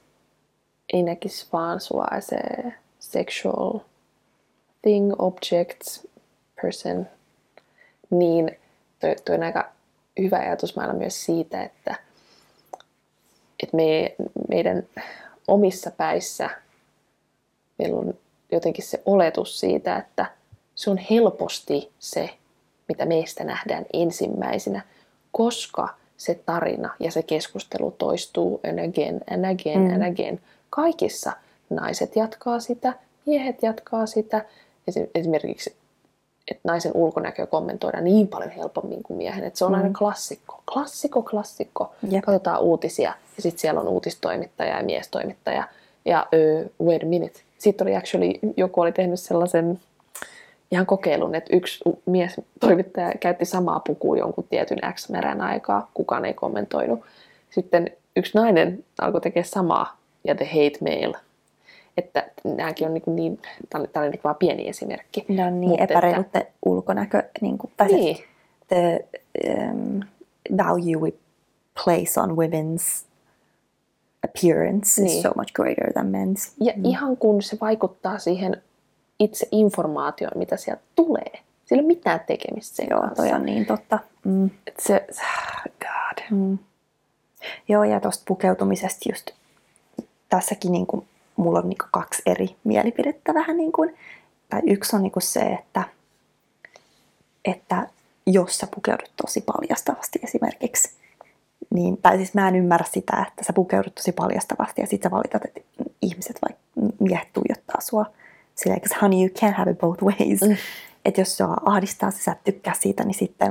ei näkisi vaan sua as a sexual thing, object, person, niin toi, toi on aika hyvä ajatusmaailma myös siitä, että, että me, meidän omissa päissä meillä on jotenkin se oletus siitä, että se on helposti se, mitä meistä nähdään ensimmäisenä, koska se tarina ja se keskustelu toistuu and again, and again, mm. and again. Kaikissa naiset jatkaa sitä, miehet jatkaa sitä. Esimerkiksi, että naisen ulkonäköä kommentoidaan niin paljon helpommin kuin miehen. Että se on mm. aina klassikko, klassikko, klassikko. Yep. Katsotaan uutisia ja sitten siellä on uutistoimittaja ja miestoimittaja. Ja uh, wait a minute. Sitten oli actually, joku oli tehnyt sellaisen ihan kokeilun, että yksi mies toimittaja käytti samaa pukua jonkun tietyn X määrän aikaa. Kukaan ei kommentoinut. Sitten yksi nainen alkoi tekemään samaa ja the hate mail. Että nämäkin on niin, niin tämä oli nyt vaan pieni esimerkki. Ne on niin epäreilut että... ulkonäkö, niin kuin niin. The um, value we place on women's appearance niin. is so much greater than men's. Ja mm. ihan kun se vaikuttaa siihen itse informaatioon, mitä sieltä tulee. Sillä ei ole mitään tekemistä sen Joo, kanssa. Joo, toi on niin totta. Mm. Se, God. Mm. Joo, ja tuosta pukeutumisesta just tässäkin niin kuin mulla on niinku kaksi eri mielipidettä vähän niin kuin. Tai yksi on niinku se, että, että jos sä pukeudut tosi paljastavasti esimerkiksi, niin, tai siis mä en ymmärrä sitä, että sä pukeudut tosi paljastavasti ja sit sä valitat, että ihmiset vai miehet tuijottaa sua. Silleen, because honey, you can't have it both ways. Mm. Että jos sua ahdistaa, sä et tykkää siitä, niin sitten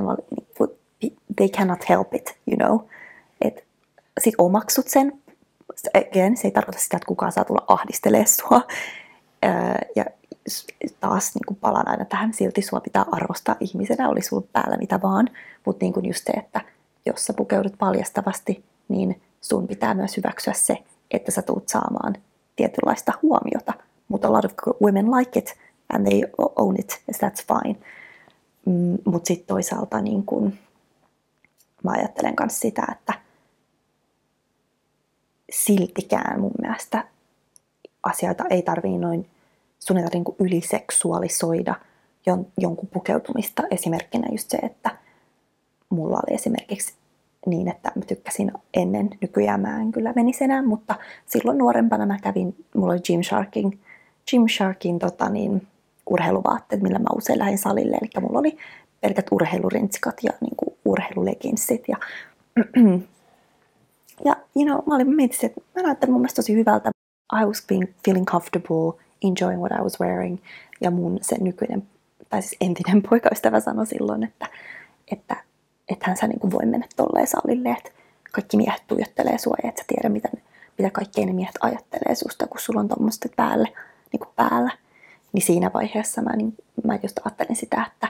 they cannot help it, you know. Että sit omaksut sen. Again, se ei tarkoita sitä, että kukaan saa tulla ahdistelee sua. Ja taas niin kun palaan aina tähän, silti sua pitää arvostaa ihmisenä, oli sulla päällä mitä vaan. Mutta niin just se, että jos sä pukeudut paljastavasti, niin sun pitää myös hyväksyä se, että sä tuut saamaan tietynlaista huomiota. Mutta a lot of women like it and they own it, and that's fine. Mm, mutta sitten toisaalta niin kun, mä ajattelen myös sitä, että siltikään mun mielestä asioita ei tarvii noin, sun ei tarvii niinku yliseksuaalisoida jon, jonkun pukeutumista. Esimerkkinä just se, että mulla oli esimerkiksi niin, että mä tykkäsin ennen, nykyään mä en kyllä menisi enää, mutta silloin nuorempana mä kävin, mulla oli Gymsharkin, Gymsharkin tota niin, urheiluvaatteet, millä mä usein lähdin salille, eli mulla oli pelkät urheilurintsikat ja niinku urheiluleginssit ja ja you know, mä olin miettinyt, että mä näytän mun mielestä tosi hyvältä. I was being, feeling comfortable, enjoying what I was wearing. Ja mun se nykyinen, tai siis entinen poikaystävä sanoi silloin, että, että ethän sä niin kuin voi mennä tolleen salille, että kaikki miehet tuijottelee sua ja et sä tiedä, mitä, mitä kaikkea ne miehet ajattelee susta, kun sulla on tommoista päälle, niin kuin päällä. Niin siinä vaiheessa mä, niin, mä just ajattelin sitä, että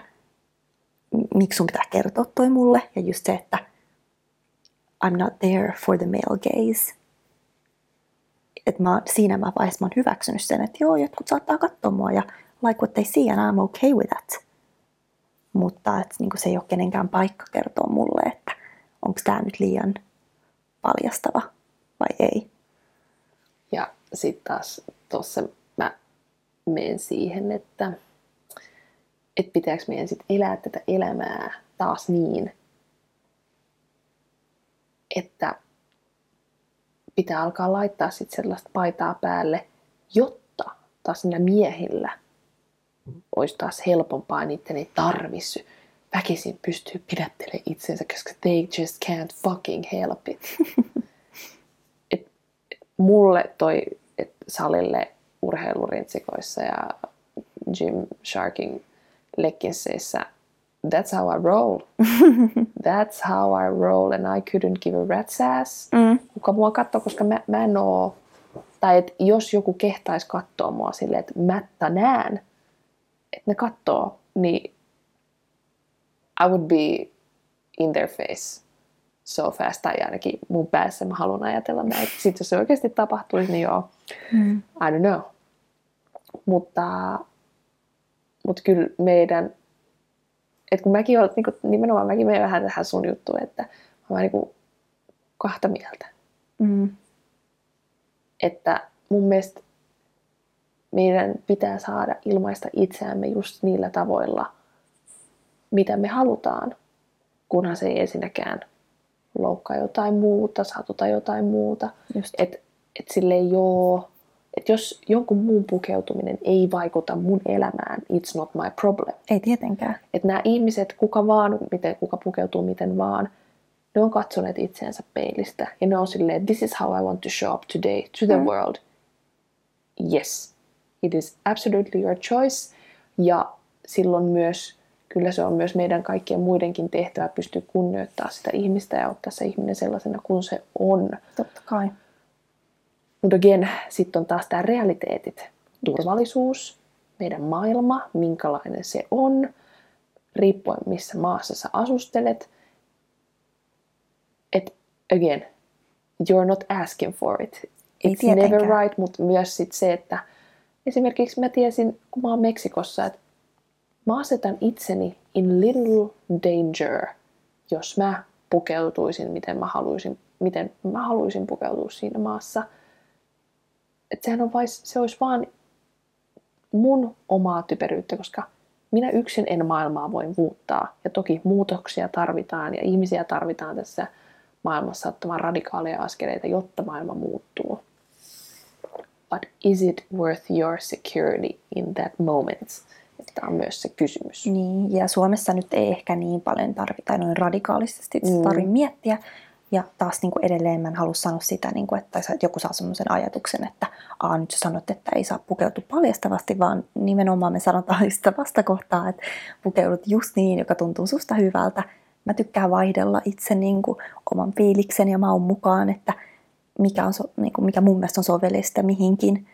miksi sun pitää kertoa toi mulle. Ja just se, että I'm not there for the male gaze. Et mä, siinä mä vaiheessa mä oon hyväksynyt sen, että joo, jotkut saattaa katsoa mua ja like what they see and I'm okay with that. Mutta et, niin se ei ole kenenkään paikka kertoa mulle, että onko tää nyt liian paljastava vai ei. Ja sit taas tossa mä menen siihen, että et pitääkö meidän sit elää tätä elämää taas niin, että pitää alkaa laittaa sitten sellaista paitaa päälle, jotta taas niillä miehillä olisi taas helpompaa, niiden ei tarvitsisi väkisin pystyä pidättelemään itsensä, koska they just can't fucking help it. et, et mulle toi et salille urheilurintsikoissa ja Gymsharkin legginseissä that's how I roll. That's how I roll and I couldn't give a rat's ass. Mm. Kuka mua katsoo, koska mä, mä en oo... Tai et jos joku kehtaisi katsoa mua silleen, että mä tänään, että ne katsoo, niin I would be in their face so fast. Tai ainakin mun päässä mä haluan ajatella näin. Sitten jos se oikeasti tapahtuisi, niin joo. Mm. I don't know. Mutta, mutta kyllä meidän... Että kun mäkin olet, nimenomaan mäkin menen vähän tähän sun juttuun, että mä olen niin kahta mieltä. Mm. Että mun mielestä meidän pitää saada ilmaista itseämme just niillä tavoilla, mitä me halutaan, kunhan se ei ensinnäkään loukkaa jotain muuta, satuta jotain muuta. Että et silleen joo, että jos jonkun muun pukeutuminen ei vaikuta mun elämään, it's not my problem. Ei tietenkään. Että nämä ihmiset, kuka vaan, miten, kuka pukeutuu miten vaan, ne on katsoneet itseänsä peilistä. Ja ne on silleen, this is how I want to show up today to the mm. world. Yes, it is absolutely your choice. Ja silloin myös, kyllä se on myös meidän kaikkien muidenkin tehtävä pystyä kunnioittamaan sitä ihmistä ja ottaa se ihminen sellaisena kuin se on. Totta kai. Mutta again, sitten on taas tämä realiteetit. Turvallisuus, meidän maailma, minkälainen se on, riippuen missä maassa sä asustelet. Et again, you're not asking for it. It's never right, mutta myös sit se, että esimerkiksi mä tiesin, kun mä oon Meksikossa, että mä asetan itseni in little danger, jos mä pukeutuisin, miten mä haluaisin, miten mä haluaisin pukeutua siinä maassa. Että sehän on vais, se olisi vaan mun omaa typeryyttä, koska minä yksin en maailmaa voi muuttaa. Ja toki muutoksia tarvitaan ja ihmisiä tarvitaan tässä maailmassa ottamaan radikaaleja askeleita, jotta maailma muuttuu. But is it worth your security in that moment? Tämä on myös se kysymys. Niin, ja Suomessa nyt ei ehkä niin paljon tarvita, noin radikaalisesti mm. tarvitse miettiä. Ja taas niin kuin edelleen mä en halua sanoa sitä, niin kuin, että joku saa semmoisen ajatuksen, että Aa, nyt sä sanot, että ei saa pukeutua paljastavasti, vaan nimenomaan me sanotaan sitä vastakohtaa, että pukeudut just niin, joka tuntuu susta hyvältä. Mä tykkään vaihdella itse niin kuin, oman fiiliksen ja maun mukaan, että mikä, on, niin kuin, mikä mun mielestä on sovellista mihinkin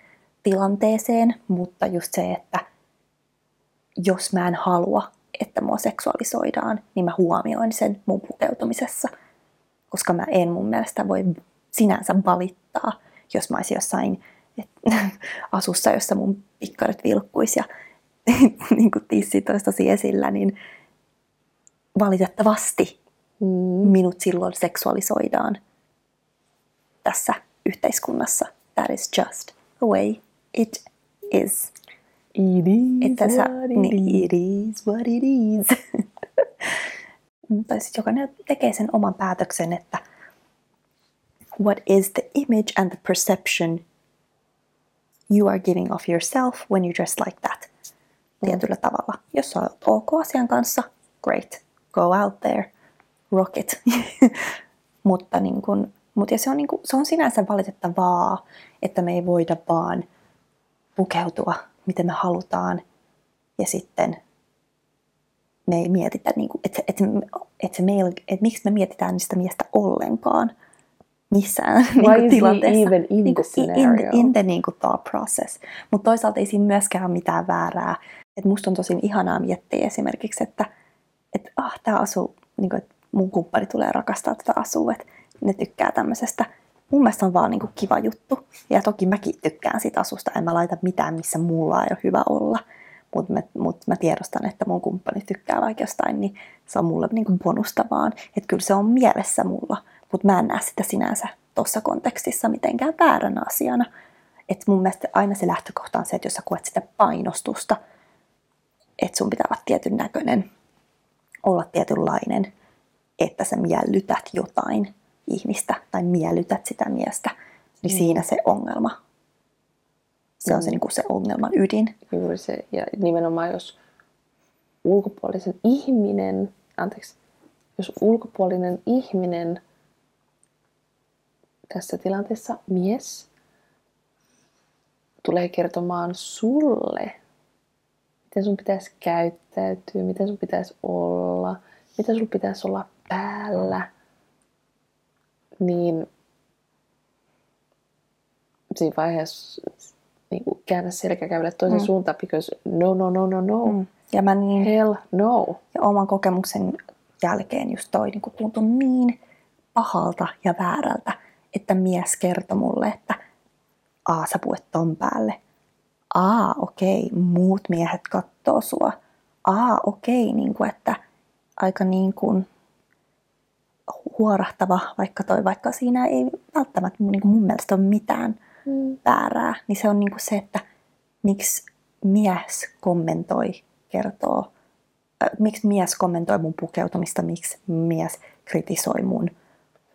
tilanteeseen, mutta just se, että jos mä en halua, että mua seksuaalisoidaan, niin mä huomioin sen mun pukeutumisessa. Koska mä en mun mielestä voi sinänsä valittaa, jos mä olisin jossain et, asussa, jossa mun pikkarit vilkkuisi ja niin kuin tissit olisi tosi esillä, niin valitettavasti mm. minut silloin seksuaalisoidaan tässä yhteiskunnassa. That is just the way it is. It is, että sä, what it, niin, it is, what it is. Tai sitten jokainen tekee sen oman päätöksen, että what is the image and the perception you are giving of yourself when you dress like that? Tietyllä mm. tavalla. Jos sä oot ok asian kanssa, great, go out there, rock it. Mutta niin kun, mut ja se, on niin kun, se on sinänsä valitettavaa, että me ei voida vaan pukeutua miten me halutaan, ja sitten me ei mietitä, että et, et, et et miksi me mietitään sitä miestä ollenkaan missään niin tilanteessa. Even in, niin the in the, in the niin thought process. Mutta toisaalta ei siinä myöskään ole mitään väärää. Et musta on tosi ihanaa miettiä esimerkiksi, että et, ah, tää asuu, niin että mun kumppani tulee rakastaa tätä asua, että ne tykkää tämmöisestä. Mun mielestä on vaan niin kiva juttu. Ja toki mäkin tykkään siitä asusta. En mä laita mitään, missä mulla ei ole hyvä olla. Mutta mä, mut mä tiedostan, että mun kumppani tykkää vaikka jostain, niin se on mulle niin bonusta vaan. Että kyllä se on mielessä mulla. Mutta mä en näe sitä sinänsä tuossa kontekstissa mitenkään vääränä asiana. Että mun mielestä aina se lähtökohta on se, että jos sä koet sitä painostusta, että sun pitää olla tietyn näköinen, olla tietynlainen, että sä miellytät jotain ihmistä tai miellytät sitä miestä, niin mm. siinä se ongelma. Se mm. on se, niin kuin se ongelman ydin. Juuri se, ja nimenomaan jos ulkopuolisen ihminen, anteeksi, jos ulkopuolinen ihminen, tässä tilanteessa mies, tulee kertomaan sulle, miten sun pitäisi käyttäytyä, miten sun pitäisi olla, mitä sun pitäisi olla päällä, niin siinä vaiheessa niin kuin käännä selkäkäyvälle toisen mm. suuntaan, because no, no, no, no, no. Mm. Ja mä niin, hell no. Ja oman kokemuksen jälkeen just toi niin tuntui niin pahalta ja väärältä, että mies kertoi mulle, että aa, sä puet ton päälle. Aa, okei, okay, muut miehet kattoo sua. Aa, okei, okay, niin kuin, että aika niin kuin huorahtava, vaikka toi, vaikka siinä ei välttämättä niin kuin mun mielestä ole mitään mm. väärää, niin se on niin kuin se, että miksi mies kommentoi, kertoo, äh, miksi mies kommentoi mun pukeutumista, miksi mies kritisoi mun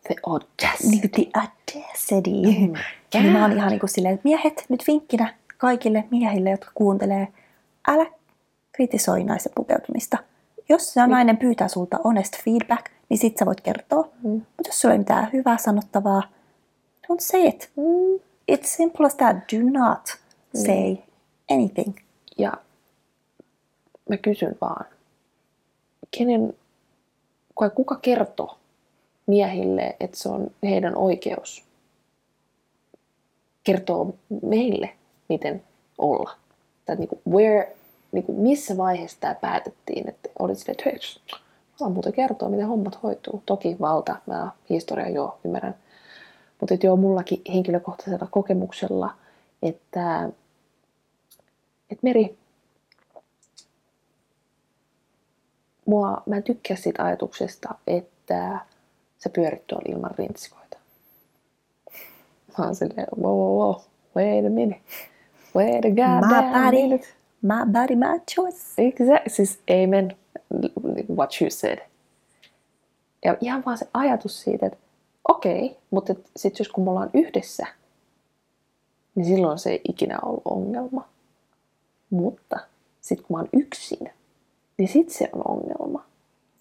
The audacity. The audacity. Mm. Niin mä olin ihan niin kuin silleen, että miehet, nyt vinkkinä kaikille miehille, jotka kuuntelee, älä kritisoi naisen pukeutumista. Jos se on nainen pyytää sulta honest feedback, niin sit sä voit kertoa. Mm. Mutta jos sulla ei mitään hyvää sanottavaa, don't say it. Mm. It's simple as that. Do not mm. say anything. Ja mä kysyn vaan, kenen, kuka kertoo miehille, että se on heidän oikeus kertoo meille, miten olla. Tai niinku, where, niinku, missä vaiheessa tämä päätettiin, että olit sille, että höks, mä oon muuten kertoa, miten hommat hoituu. Toki valta, mä historia, joo, ymmärrän. Mutta joo, mullakin henkilökohtaisella kokemuksella, että et Meri, mua, mä en tykkää siitä ajatuksesta, että sä pyörit tuolla ilman rintsikoita. Mä oon silleen, wow, wow, wow, wait a minute, wait a goddamn minute. My body, my choice. Exactly, siis amen, what you said. Ja ihan vaan se ajatus siitä, että okei, okay, mutta sit jos kun me ollaan yhdessä, niin silloin se ei ikinä ollut ongelma. Mutta sit kun mä oon yksin, niin sit se on ongelma.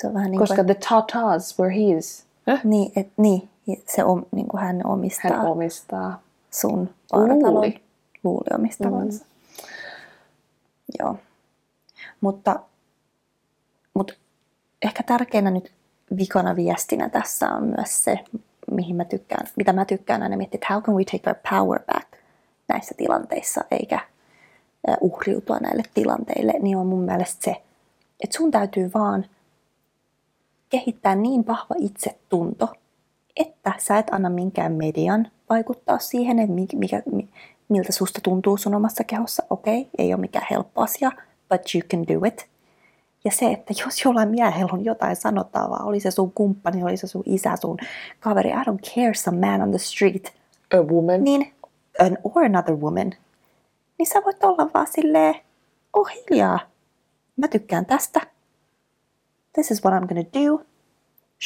Se on vähän niin koska kuin the tatas where he is. Häh? Niin, et, niin. Se on, niin kuin hän omistaa. Hän omistaa. Sun vaaratalon. Luuli. Luuli omistavansa. Mm. Joo. Mutta, mutta ehkä tärkeinä nyt vikana viestinä tässä on myös se, mihin mä tykkään, mitä mä tykkään aina miettiä, että how can we take our power back näissä tilanteissa, eikä uhriutua näille tilanteille, niin on mun mielestä se, että sun täytyy vaan kehittää niin vahva itsetunto, että sä et anna minkään median vaikuttaa siihen, että mikä, miltä susta tuntuu sun omassa kehossa. Okei, okay, ei ole mikään helppo asia, but you can do it. Ja se, että jos jollain miehellä on jotain sanottavaa, oli se sun kumppani, oli se sun isä, sun kaveri, I don't care, some man on the street. A woman. Niin, an or another woman. Niin sä voit olla vaan silleen, oh hiljaa, mä tykkään tästä. This is what I'm gonna do.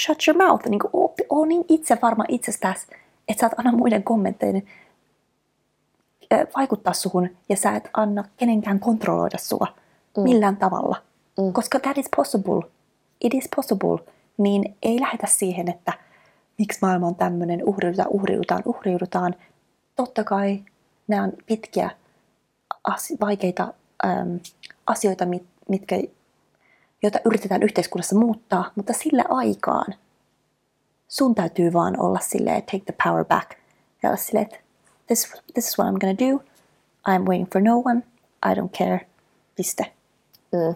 Shut your mouth. Niin kuin, oo, oo niin itse varma itsestäsi, että sä et anna muiden kommentteiden äh, vaikuttaa suhun ja sä et anna kenenkään kontrolloida sua mm. millään tavalla. Mm. Koska that is possible. It is possible. Niin ei lähetä siihen, että miksi maailma on tämmöinen, uhriudutaan, uhriudutaan, uhriudutaan. Totta kai nämä on pitkiä, as- vaikeita äm, asioita, mit- mitkä... jota yritetään yhteiskunnassa muuttaa, mutta sillä aikaan sun täytyy vaan olla silleen, take the power back. Ja olla silleen, että this, this is what I'm gonna do, I'm waiting for no one, I don't care, piste. Mm.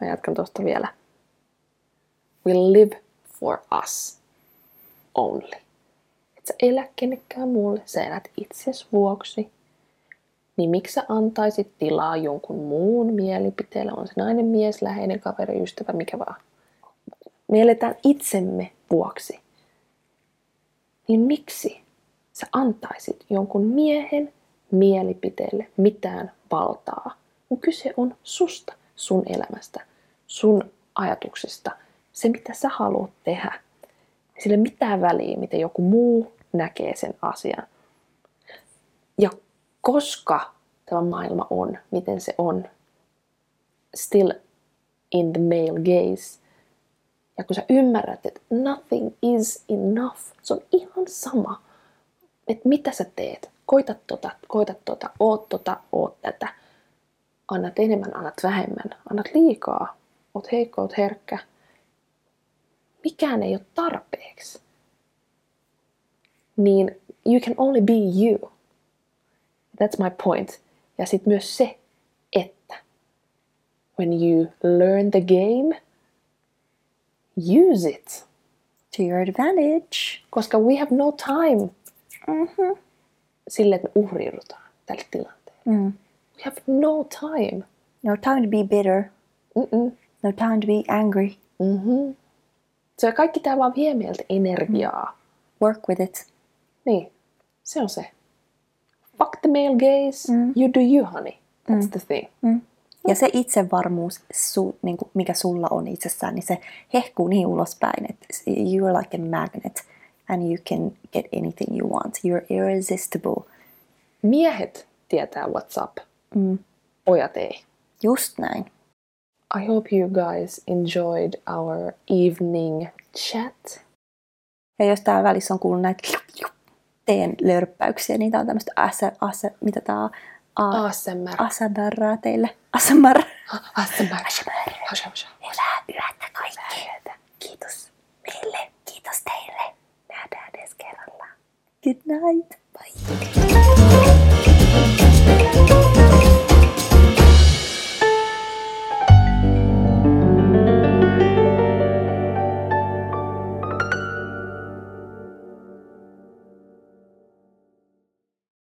Mä jatkan tuosta vielä. We live for us only. Et sä elä kenekään muulle, sä elät itses vuoksi. Niin miksi sä antaisit tilaa jonkun muun mielipiteellä? On se nainen, mies, läheinen, kaveri, ystävä, mikä vaan. Me eletään itsemme vuoksi. Niin miksi sä antaisit jonkun miehen mielipiteelle mitään valtaa? Kun kyse on susta, sun elämästä, sun ajatuksista, se mitä sä haluat tehdä. Sillä ei ole mitään väliä, miten joku muu näkee sen asian. Ja koska tämä maailma on, miten se on, still in the male gaze. Ja kun sä ymmärrät, että nothing is enough, se on ihan sama, että mitä sä teet. Koita tota, koita tota, oot tota, oot tätä. Annat enemmän, annat vähemmän, annat liikaa, oot heikko, oot herkkä. Mikään ei ole tarpeeksi. Niin you can only be you. That's my point. Ja sitten myös se, että when you learn the game, use it to your advantage. Koska we have no time mm-hmm. sille, että me uhriudutaan tälle tilanteelle. Mm. We have no time. No time to be bitter. Mm-mm. No time to be angry. Mm-hmm. Se kaikki tämä vaan vie meiltä energiaa. Mm. Work with it. Niin, se on se. Fuck the male gaze, mm. you do you, honey. That's mm. the thing. Mm. Ja se itsevarmuus, su, niin kuin mikä sulla on itsessään, niin se hehkuu niin ulospäin, että you're like a magnet. and you can get anything you want. You're irresistible. Miehet tietää WhatsApp. Mm. Pojat ei. Just näin. I hope you guys enjoyed our evening chat. Ja jos täällä välissä on kuullut näitä teen lörppäyksiä, niin tää on tämmöstä asa, asa, mitä tää on? A- A S M R. A S M R teille. A S M R. A S M R. A S M R. Hyvää yötä kaikille. Kiitos meille. Kiitos teille. Nähdään edes kerrallaan. Good night. Bye.